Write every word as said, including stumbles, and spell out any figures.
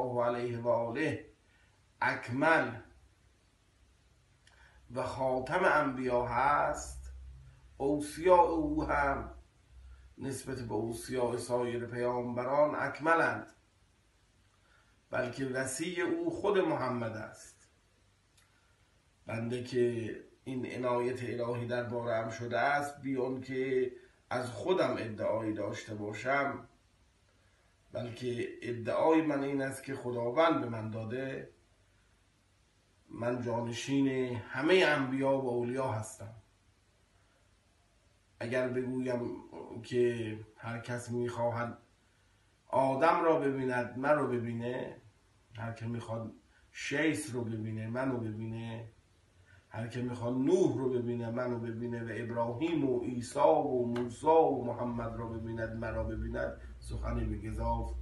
الله علیه و آله اکمل و خاتم انبیا هست، اوصیاء او هم نسبت به اوصیاء سایر پیامبران اکملند، بلکه وصی او خود محمد است. بنده که این عنایت الهی درباره‌ام شده است، بی آنکه از خودم ادعایی داشته باشم، بلکه ادعای من این است که خداوند به من داده، من جانشین همه انبیا و اولیا هستم. اگر بگویم که هر کس میخواهد آدم را ببیند من رو ببینه، هر که میخواد شیث رو ببینه من رو ببینه، هر که میخواد نوح رو ببینه من رو ببینه، و ابراهیم و عیسی و موسی و محمد را ببیند من را ببیند، سخنی به گزاف